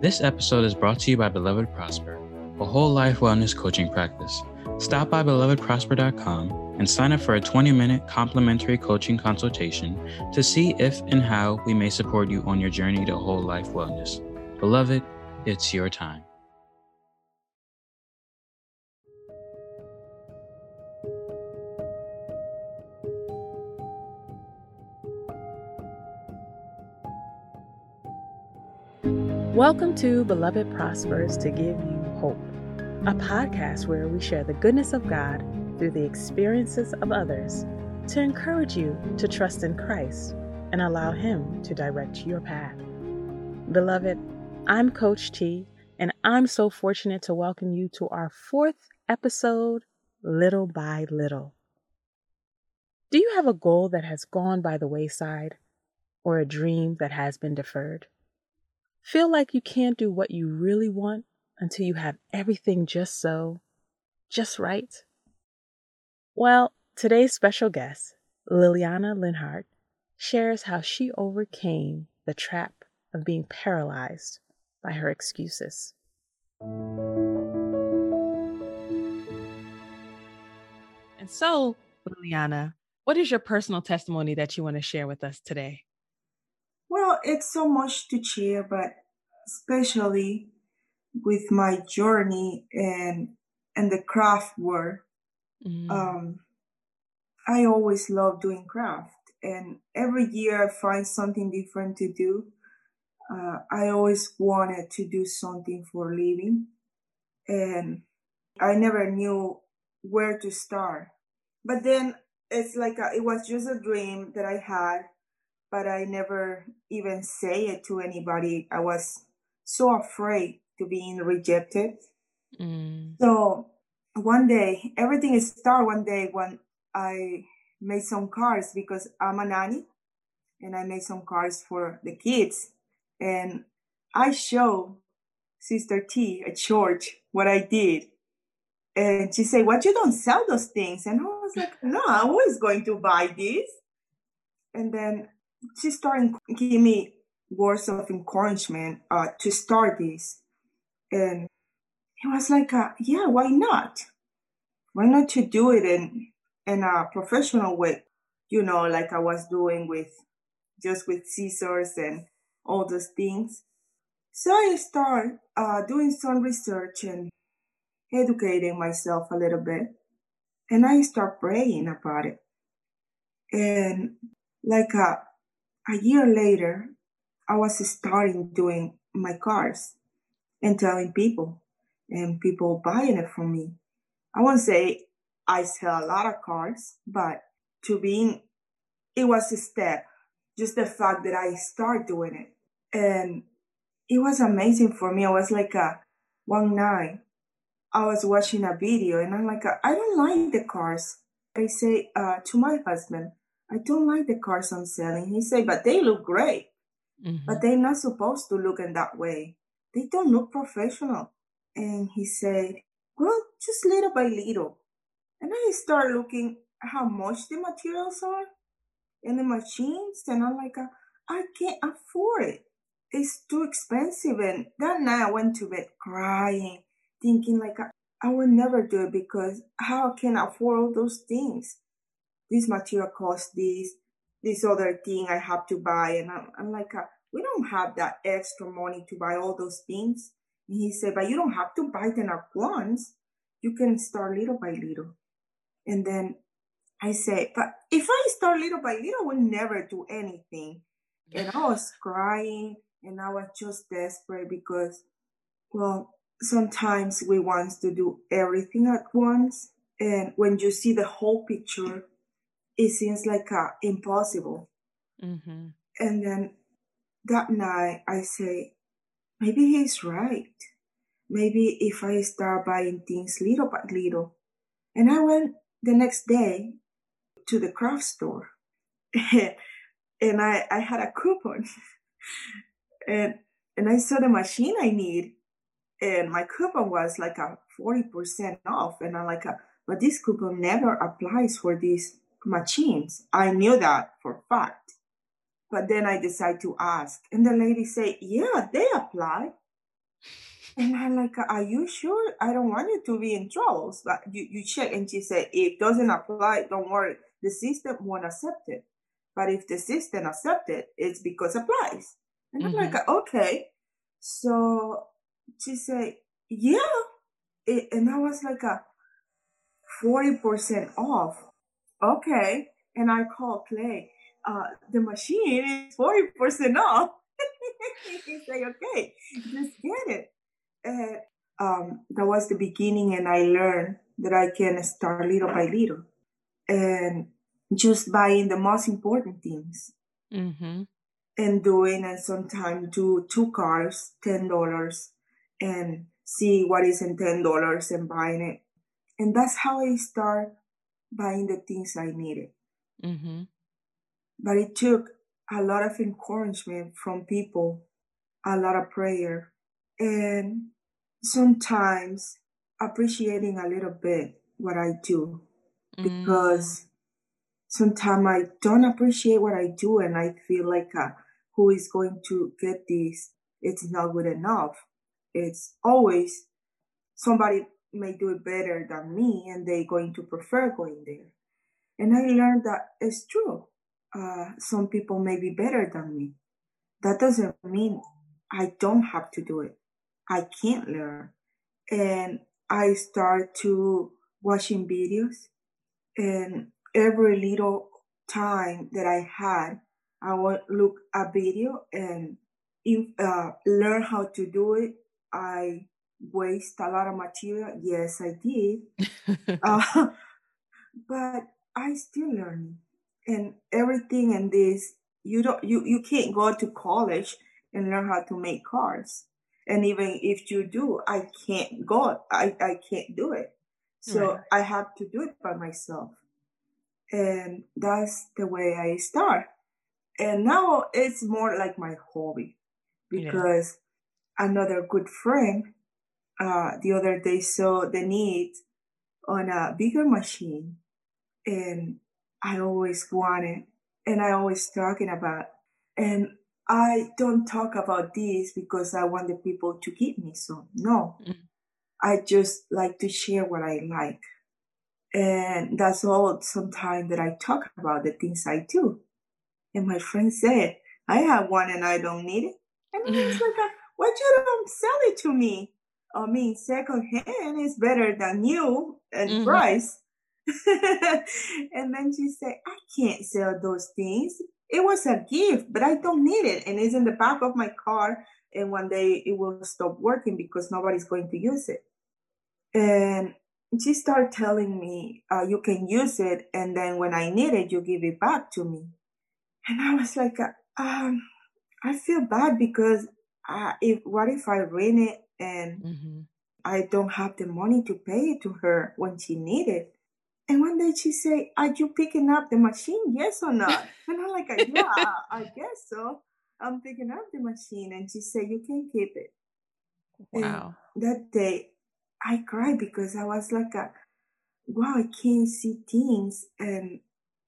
This episode is brought to you by Beloved Prosper, a whole life wellness coaching practice. Stop by BelovedProsper.com and sign up for a 20-minute complimentary coaching consultation to see if and how we may support you on your journey to whole life wellness. Beloved, it's your time. Welcome to Beloved Prospers to Give You Hope, a podcast where we share the goodness of God through the experiences of others to encourage you to trust in Christ and allow Him to direct your path. Beloved, I'm Coach T, and I'm so fortunate to welcome you to our 4th episode, Little by Little. Do you have a goal that has gone by the wayside or a dream that has been deferred? Feel like you can't do what you really want until you have everything just so, just right? Well, today's special guest, Liliana Linhart, shares how she overcame the trap of being paralyzed by her excuses. And so, Liliana, what is your personal testimony that you want to share with us today? Well, it's so much to share, but especially with my journey and the craft work. I always love doing craft, and every year I find something different to do. I always wanted to do something for a living, and I never knew where to start. But then it's like it was just a dream that I had, but I never even say it to anybody. I was so afraid to being rejected. So one day, everything started one day when I made some cards, because I'm a nanny, and I made some cards for the kids. And I showed Sister T at church what I did. And she said, "What, you don't sell those things?" And I was like, "No, I'm always going to buy these." And then she started giving me words of encouragement to start this. And it was like, yeah, why not? Why not to do it in a professional way? You know, like I was doing with scissors and all those things. So I started doing some research and educating myself a little bit. And I started praying about it. And like a year later, I was starting doing my cards and telling people, and people buying it from me. I won't say I sell a lot of cards, but it was a step, just the fact that I started doing it. And it was amazing for me. I was like, one night, I was watching a video, and I'm like, I don't like the cards. I say to my husband, "I don't like the cards I'm selling." He said, "But they look great." Mm-hmm. "But they're not supposed to look in that way. They don't look professional." And he said, "Well, just little by little." And I started looking how much the materials are and the machines. And I'm like, I can't afford it. It's too expensive. And that night I went to bed crying, thinking like I will never do it, because how can I afford all those things? This material costs this other thing I have to buy. And I'm like, we don't have that extra money to buy all those things. And he said, "But you don't have to buy them at once. You can start little by little." And then I said, "But if I start little by little, I will never do anything." And I was crying, and I was just desperate, because, well, sometimes we want to do everything at once. And when you see the whole picture, it seems like impossible. Mm-hmm. And then that night I say, maybe he's right. Maybe if I start buying things little by little. And I went the next day to the craft store. And I had a coupon. And I saw the machine I need. And my coupon was like 40% off. And I'm like, but this coupon never applies for this machines. I knew that for a fact. But then I decided to ask, and the lady said, "Yeah, they apply." And I'm like, are you sure? I don't want you to be in trouble. So you check. And she said, it doesn't apply. Don't worry. The system won't accept it. But if the system accepts it, it's because it applies. And mm-hmm. I'm like, okay. So she said, yeah. And I was like, 40% off. Okay. And I called Clay. The machine is 40% off. He said, okay, just get it. And that was the beginning, and I learned that I can start little by little and just buying the most important things mm-hmm. and doing, and sometimes do 2 cars, $10, and see what is in $10 and buying it. And that's how I start buying the things I needed. Mm-hmm. But it took a lot of encouragement from people, a lot of prayer, and sometimes appreciating a little bit what I do, because sometimes I don't appreciate what I do, and I feel like who is going to get this? It's not good enough. It's always somebody may do it better than me, and they're going to prefer going there. And I learned that it's true. Some people may be better than me. That doesn't mean I don't have to do it. I can't learn. And I start to watching videos, and every little time that I had, I would look at video and learn how to do it. I waste a lot of material. Yes, I did. But I still learn. And everything in this, you can't go to college and learn how to make cars. And even if you do, I can't go. I can't do it. So right. I have to do it by myself. And that's the way I start. And now it's more like my hobby, because another good friend the other day saw the need on a bigger machine, and I always wanted, and I always talking about, and I don't talk about this because I want the people to give me some. No, I just like to share what I like. And that's all sometimes that I talk about the things I do. And my friend said, I have one and I don't need it. And it's like, why you don't sell it to me? I mean, second hand is better than new and price. And then she said, I can't sell those things. It was a gift, but I don't need it. And it's in the back of my car. And one day it will stop working because nobody's going to use it. And she started telling me, you can use it. And then when I need it, you give it back to me. And I was like, I feel bad because what if I ruin it and I don't have the money to pay it to her when she needed it? And one day she said, are you picking up the machine? Yes or not? And I'm like, yeah, I guess so. I'm picking up the machine. And she said, you can keep it. Wow. And that day I cried because I was like, wow, I can't see things and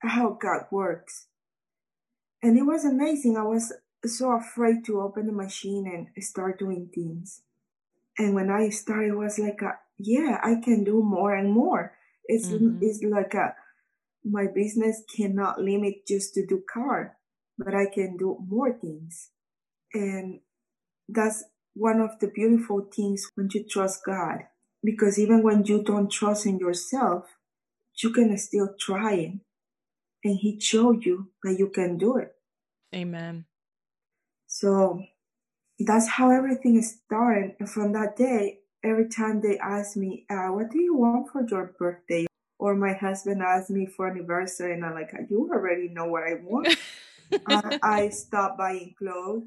how God works. And it was amazing. I was so afraid to open the machine and start doing things. And when I started, it was like, yeah, I can do more and more. It's like my business cannot limit just to do car, but I can do more things. And that's one of the beautiful things when you trust God, because even when you don't trust in yourself, you can still try it. And He showed you that you can do it. Amen. So that's how everything started. And from that day, every time they ask me, what do you want for your birthday? Or my husband asked me for anniversary, and I'm like, you already know what I want. I stopped buying clothes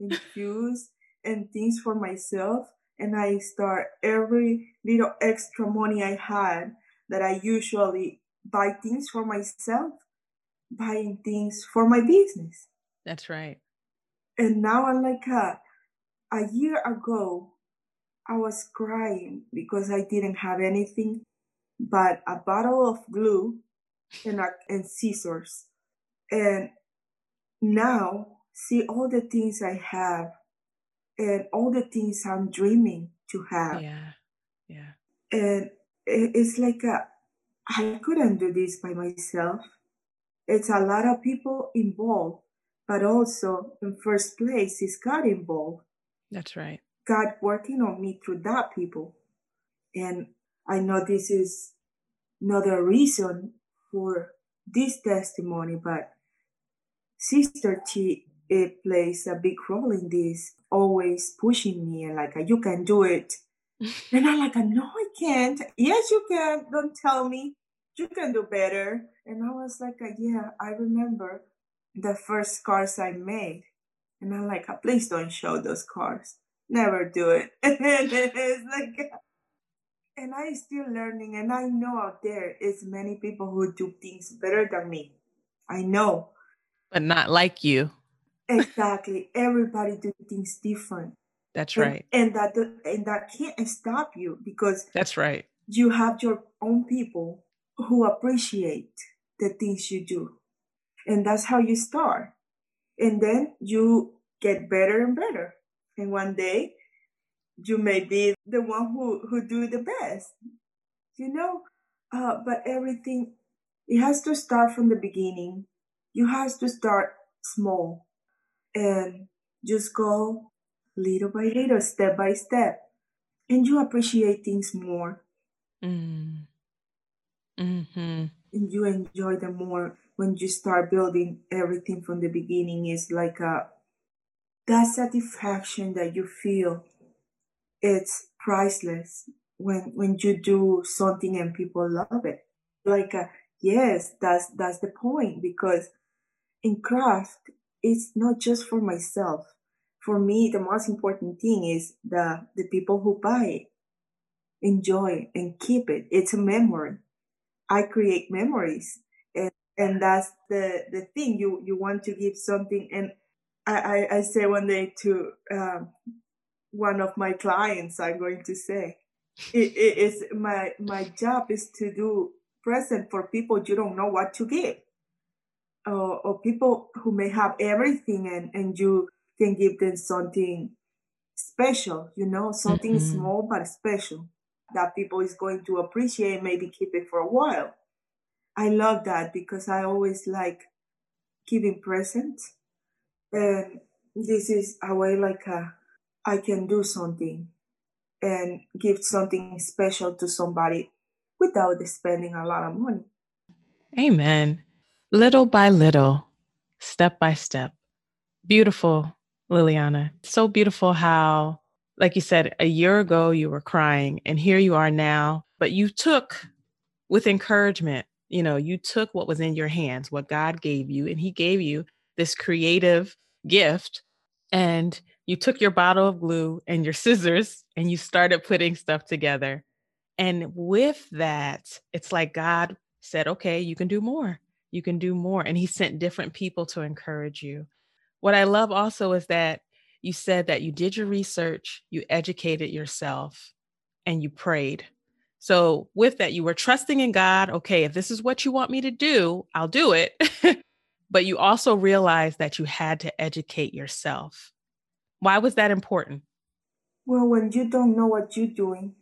and shoes and things for myself. And I start every little extra money I had that I usually buy things for myself, buying things for my business. That's right. And now I'm like, a year ago, I was crying because I didn't have anything but a bottle of glue and scissors. And now, see all the things I have and all the things I'm dreaming to have. Yeah, yeah. And it's like I couldn't do this by myself. It's a lot of people involved, but also in first place is God involved. That's right. God working on me through that people. And I know this is another reason for this testimony, but Sister T, it plays a big role in this, always pushing me and like, you can do it. And I'm like, no, I can't. Yes, you can. Don't tell me. You can do better. And I was like, yeah, I remember the first cards I made. And I'm like, please don't show those cards. Never do it. It's like, and I'm still learning. And I know out there is many people who do things better than me. I know. But not like you. Exactly. Everybody do things different. That's right. And that can't stop you, because that's right. You have your own people who appreciate the things you do. And that's how you start. And then you get better and better. And one day you may be the one who do the best, you know, but everything, it has to start from the beginning. You have to start small. And just go little by little, step by step. And you appreciate things more. Mm. Mm-hmm. And you enjoy them more when you start building everything from the beginning. It's like that satisfaction that you feel. It's priceless when you do something and people love it. Like, yes, that's the point. Because in craft, it's not just for myself. For me, the most important thing is the people who buy it, enjoy it, and keep it. It's a memory. I create memories. And that's the thing. You want to give something. And I say one day to one of my clients, I'm going to say, it is my job is to do present for people you don't know what to give. Or people who may have everything, and you can give them something special, you know, something mm-hmm. small but special that people is going to appreciate, maybe keep it for a while. I love that, because I always like giving presents. And this is a way like I can do something and give something special to somebody without spending a lot of money. Amen. Little by little, step by step. Beautiful, Liliana. So beautiful how, like you said, a year ago you were crying and here you are now, but you took with encouragement, you know, you took what was in your hands, what God gave you, and He gave you this creative gift, and you took your bottle of glue and your scissors and you started putting stuff together. And with that, it's like God said, okay, you can do more. You can do more. And He sent different people to encourage you. What I love also is that you said that you did your research, you educated yourself, and you prayed. So with that, you were trusting in God. Okay, if this is what you want me to do, I'll do it. But you also realized that you had to educate yourself. Why was that important? Well, when you don't know what you're doing,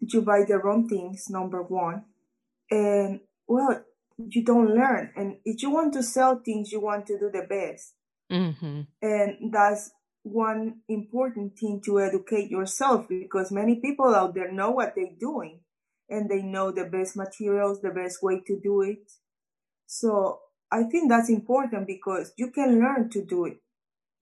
you buy the wrong things, number one. And well, you don't learn. And if you want to sell things, you want to do the best. Mm-hmm. And that's one important thing, to educate yourself, because many people out there know what they're doing and they know the best materials, the best way to do it. So I think that's important, because you can learn to do it.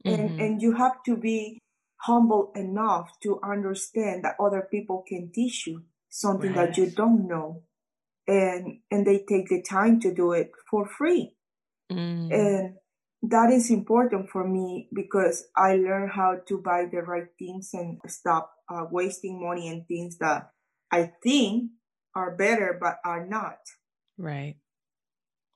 Mm-hmm. And you have to be humble enough to understand that other people can teach you something right. that you don't know. And they take the time to do it for free. Mm. And that is important for me, because I learned how to buy the right things and stop wasting money on things that I think are better but are not. Right.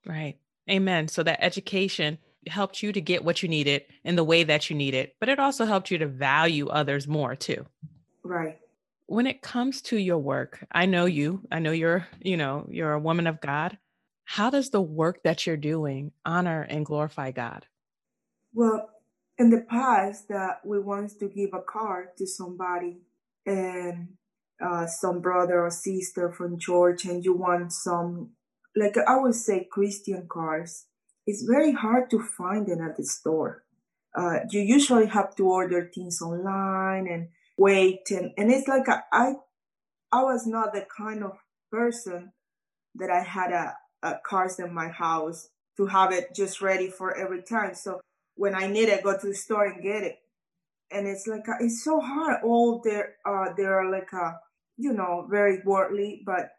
Right. Amen. So that education helped you to get what you needed in the way that you needed, but it also helped you to value others more too. Right. When it comes to your work, I know you're a woman of God. How does the work that you're doing honor and glorify God? Well, in the past that we want to give a card to somebody and some brother or sister from church, and you want some, like I would say, Christian cards. It's very hard to find them at the store. You usually have to order things online and wait. And it's like I was not the kind of person that I had a cards in my house to have it just ready for every time. So when I need it, go to the store and get it. And it's like, it's so hard. All there are like very worldly, but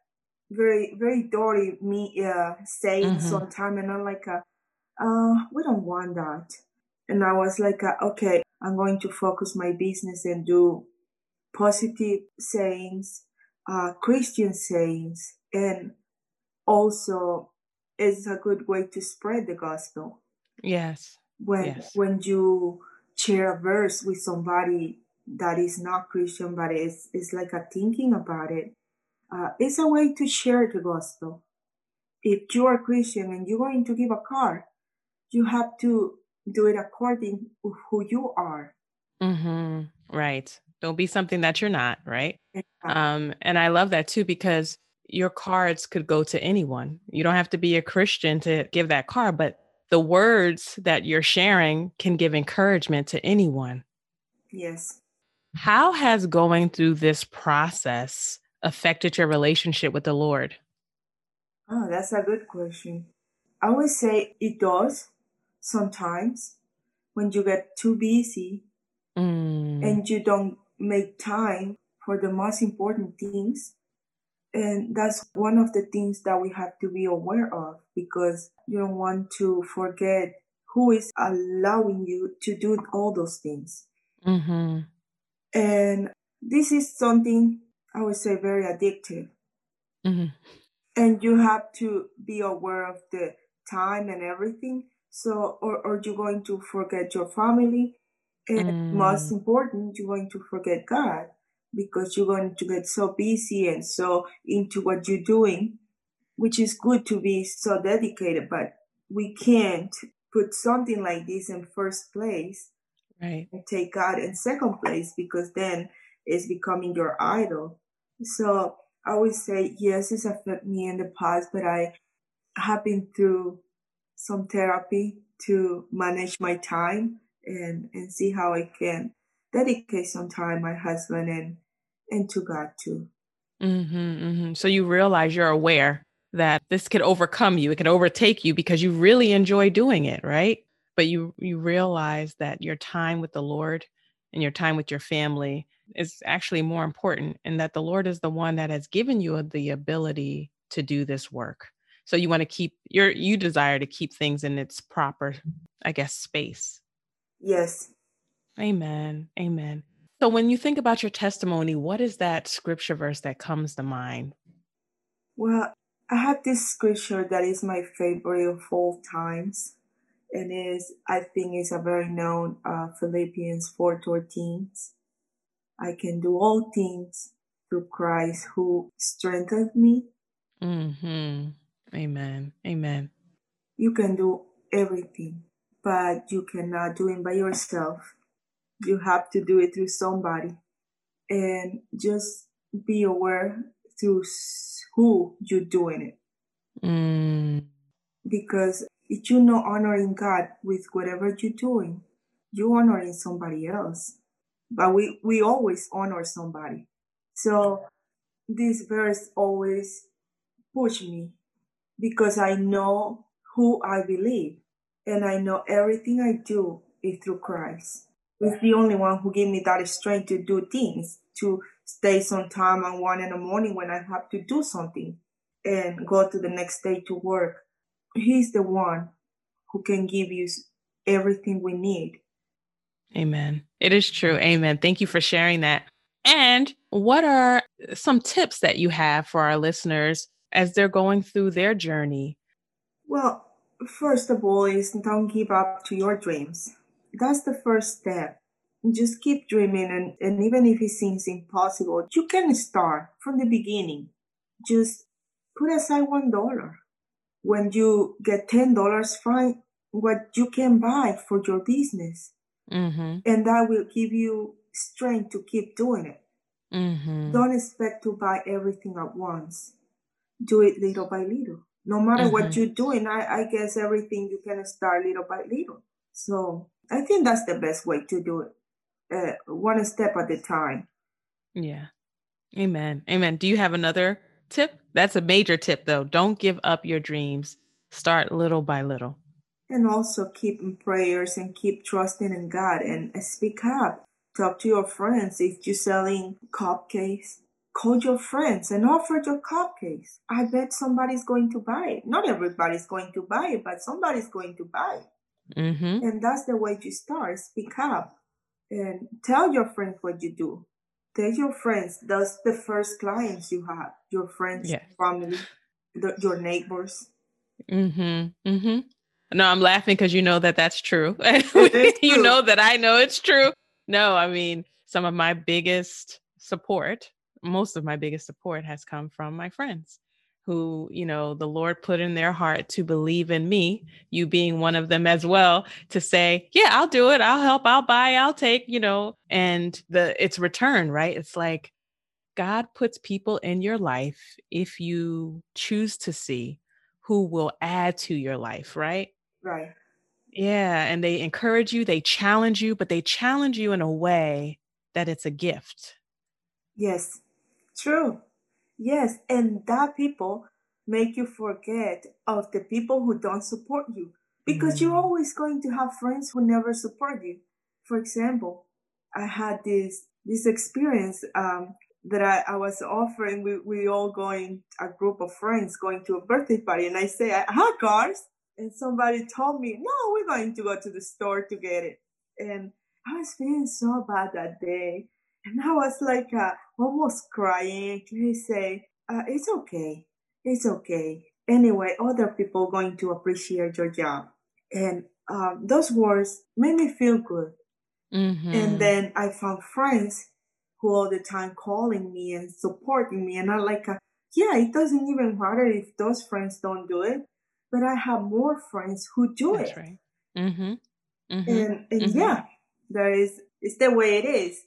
very, very dirty saying sometime. And I'm like, we don't want that. And I was like, okay, I'm going to focus my business and do positive sayings, Christian sayings. And also it's a good way to spread the gospel. Yes. When you share a verse with somebody that is not Christian, but it's like a thinking about it. It's a way to share the gospel. If you are Christian and you're going to give a card, you have to do it according to who you are. Mm-hmm. Right. Don't be something that you're not, right? Exactly. And I love that too, because your cards could go to anyone. You don't have to be a Christian to give that card, but the words that you're sharing can give encouragement to anyone. Yes. How has going through this process affected your relationship with the Lord? Oh, that's a good question. I would say it does sometimes when you get too busy and you don't make time for the most important things. And that's one of the things that we have to be aware of, because you don't want to forget who is allowing you to do all those things. Mm-hmm. And this is something I would say very addictive. Mm-hmm. And you have to be aware of the time and everything. So, or you're going to forget your family. And most important, you're going to forget God, because you're going to get so busy and so into what you're doing, which is good to be so dedicated, but we can't put something like this in first place, right? And take God in second place, because then it's becoming your idol. So I would say, yes, it's affected me in the past, but I have been through some therapy to manage my time and see how I can dedicate some time, my husband and to God too. Mm-hmm, mm-hmm. So you realize, you're aware that this could overcome you. It could overtake you because you really enjoy doing it, right? But you realize that your time with the Lord and your time with your family is actually more important, and that the Lord is the one that has given you the ability to do this work. So you want to keep you desire to keep things in its proper, I guess, space. Yes. Amen. Amen. So when you think about your testimony, what is that scripture verse that comes to mind? Well, I have this scripture that is my favorite of all times. And I think it's a very known Philippians 4:13. I can do all things through Christ who strengthens me. Mm-hmm. Amen. Amen. You can do everything, but you cannot do it by yourself. You have to do it through somebody, and just be aware through who you're doing it. Because if you're not honoring God with whatever you're doing, you're honoring somebody else. But we always honor somebody. So this verse always pushed me, because I know who I believe, and I know everything I do is through Christ. He's the only one who gave me that strength to do things, to stay some time at 1 a.m. when I have to do something and go to the next day to work. He's the one who can give you everything we need. Amen. It is true. Amen. Thank you for sharing that. And what are some tips that you have for our listeners as they're going through their journey? Well, first of all is don't give up to your dreams. That's the first step. Just keep dreaming. And even if it seems impossible, you can start from the beginning. Just put aside $1. When you get $10, find what you can buy for your business. Mm-hmm. And that will give you strength to keep doing it. Mm-hmm. Don't expect to buy everything at once. Do it little by little. No matter mm-hmm. what you're doing, I guess everything you can start little by little. So I think that's the best way to do it. One step at a time. Yeah. Amen. Amen. Do you have another tip? That's a major tip, though. Don't give up your dreams. Start little by little. And also keep in prayers and keep trusting in God and speak up. Talk to your friends. If you're selling cupcakes, call your friends and offer your cupcakes. I bet somebody's going to buy it. Not everybody's going to buy it, but somebody's going to buy it. Mm-hmm. And that's the way to start. Speak up and tell your friends what you do. Tell your friends, that's the first clients you have, your friends, yes. family, your neighbors. Mm-hmm. Mm-hmm. No, I'm laughing because you know that that's true. You know that I know it's true. No, I mean, most of my biggest support has come from my friends who, you know, the Lord put in their heart to believe in me, you being one of them as well, to say, yeah, I'll do it. I'll help. I'll buy. I'll take, you know, and it's return, right? It's like God puts people in your life, if you choose to see, who will add to your life, right? Right. Yeah. And they encourage you, they challenge you, but they challenge you in a way that it's a gift. Yes, true. Yes, and that people make you forget of the people who don't support you, because mm-hmm. you're always going to have friends who never support you. For example, I had this experience that I was offering. We all going, a group of friends going to a birthday party, and I say, I have cars, and somebody told me, no, we're going to go to the store to get it. And I was feeling so bad that day. And I was like almost crying. He say, it's okay. It's okay. Anyway, other people going to appreciate your job. And those words made me feel good. Mm-hmm. And then I found friends who all the time calling me and supporting me. And I'm like, yeah, it doesn't even matter if those friends don't do it. But I have more friends who do That's it. Right. Mm-hmm. Mm-hmm. And mm-hmm. yeah, it's the way it is.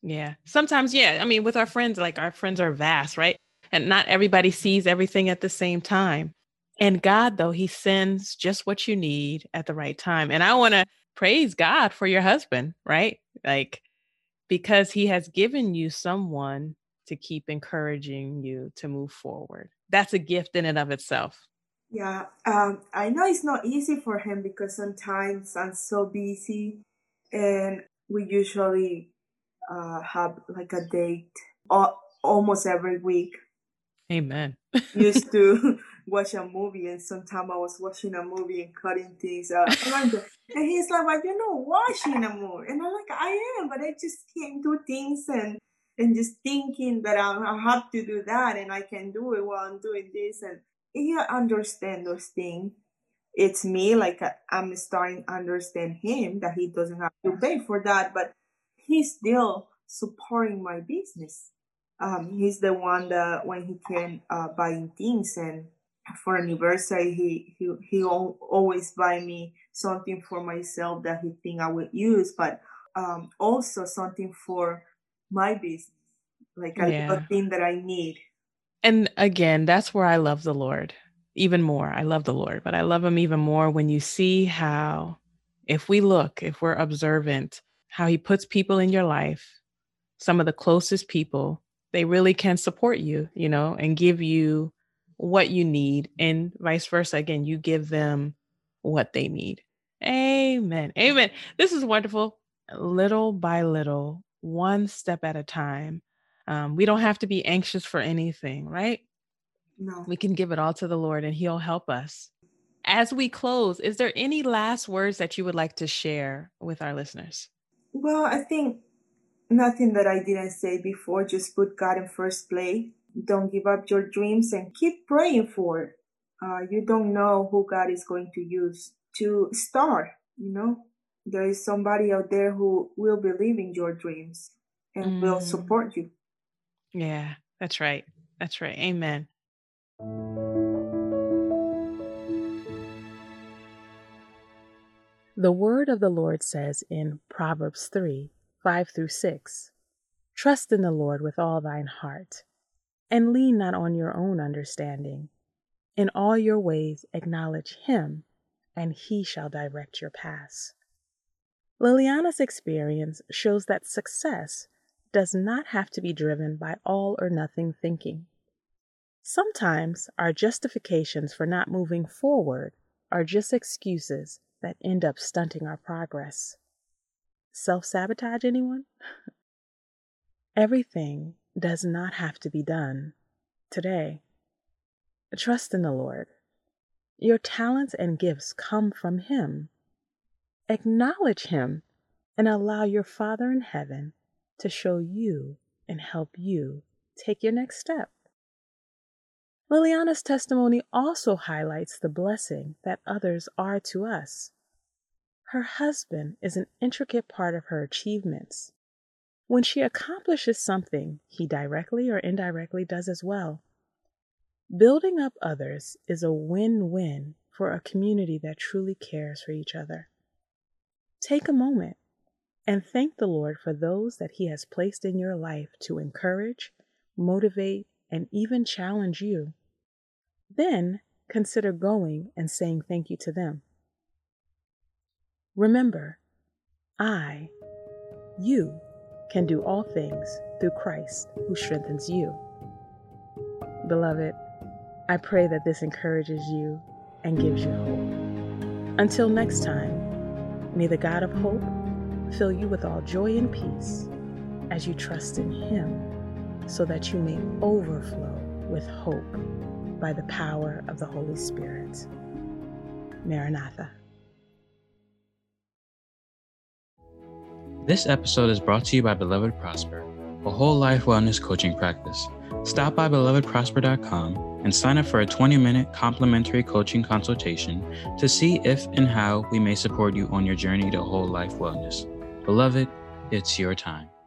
Yeah. Sometimes, yeah. I mean, with our friends, like our friends are vast, right? And not everybody sees everything at the same time. And God, though, he sends just what you need at the right time. And I want to praise God for your husband, right? Like, because he has given you someone to keep encouraging you to move forward. That's a gift in and of itself. Yeah. I know it's not easy for him because sometimes I'm so busy and we usually have like a date almost every week. Amen. Used to watch a movie, and sometimes I was watching a movie and cutting things out. And he's like, well, you're not watching a movie. And I'm like, I am, but I just can't do things and just thinking that I have to do that and I can do it while I'm doing this. And he understands those things. It's me, like I'm starting to understand him, that he doesn't have to pay for that, but he's still supporting my business. He's the one that when he can buying things, and for anniversary, he always buy me something for myself that he think I would use, but also something for my business, like a thing that I need. And again, that's where I love the Lord even more. I love the Lord, but I love him even more when you see how, if we're observant, how he puts people in your life, some of the closest people, they really can support you, you know, and give you what you need, and vice versa. Again, you give them what they need. Amen. Amen. This is wonderful. Little by little, one step at a time. We don't have to be anxious for anything, right? No. We can give it all to the Lord and he'll help us. As we close, is there any last words that you would like to share with our listeners? Well, I think nothing that I didn't say before. Just put God in first place. Don't give up your dreams and keep praying for it. You don't know who God is going to use to start. You know, there is somebody out there who will believe in your dreams and will support you. Yeah, that's right. That's right. Amen. The word of the Lord says in Proverbs 3:5-6, "Trust in the Lord with all thine heart, and lean not on your own understanding. In all your ways acknowledge him, and he shall direct your paths." Liliana's experience shows that success does not have to be driven by all or nothing thinking. Sometimes our justifications for not moving forward are just excuses that end up stunting our progress. Self-sabotage, anyone? Everything does not have to be done today. Trust in the Lord. Your talents and gifts come from him. Acknowledge him and allow your Father in heaven to show you and help you take your next step. Liliana's testimony also highlights the blessing that others are to us. Her husband is an intricate part of her achievements. When she accomplishes something, he directly or indirectly does as well. Building up others is a win-win for a community that truly cares for each other. Take a moment and thank the Lord for those that he has placed in your life to encourage, motivate, and even challenge you. Then consider going and saying thank you to them. Remember, you can do all things through Christ who strengthens you. Beloved, I pray that this encourages you and gives you hope. Until next time, may the God of hope fill you with all joy and peace as you trust in him, so that you may overflow with hope by the power of the Holy Spirit. Maranatha. This episode is brought to you by Beloved Prosper, a whole life wellness coaching practice. Stop by BelovedProsper.com and sign up for a 20-minute complimentary coaching consultation to see if and how we may support you on your journey to whole life wellness. Beloved, it's your time.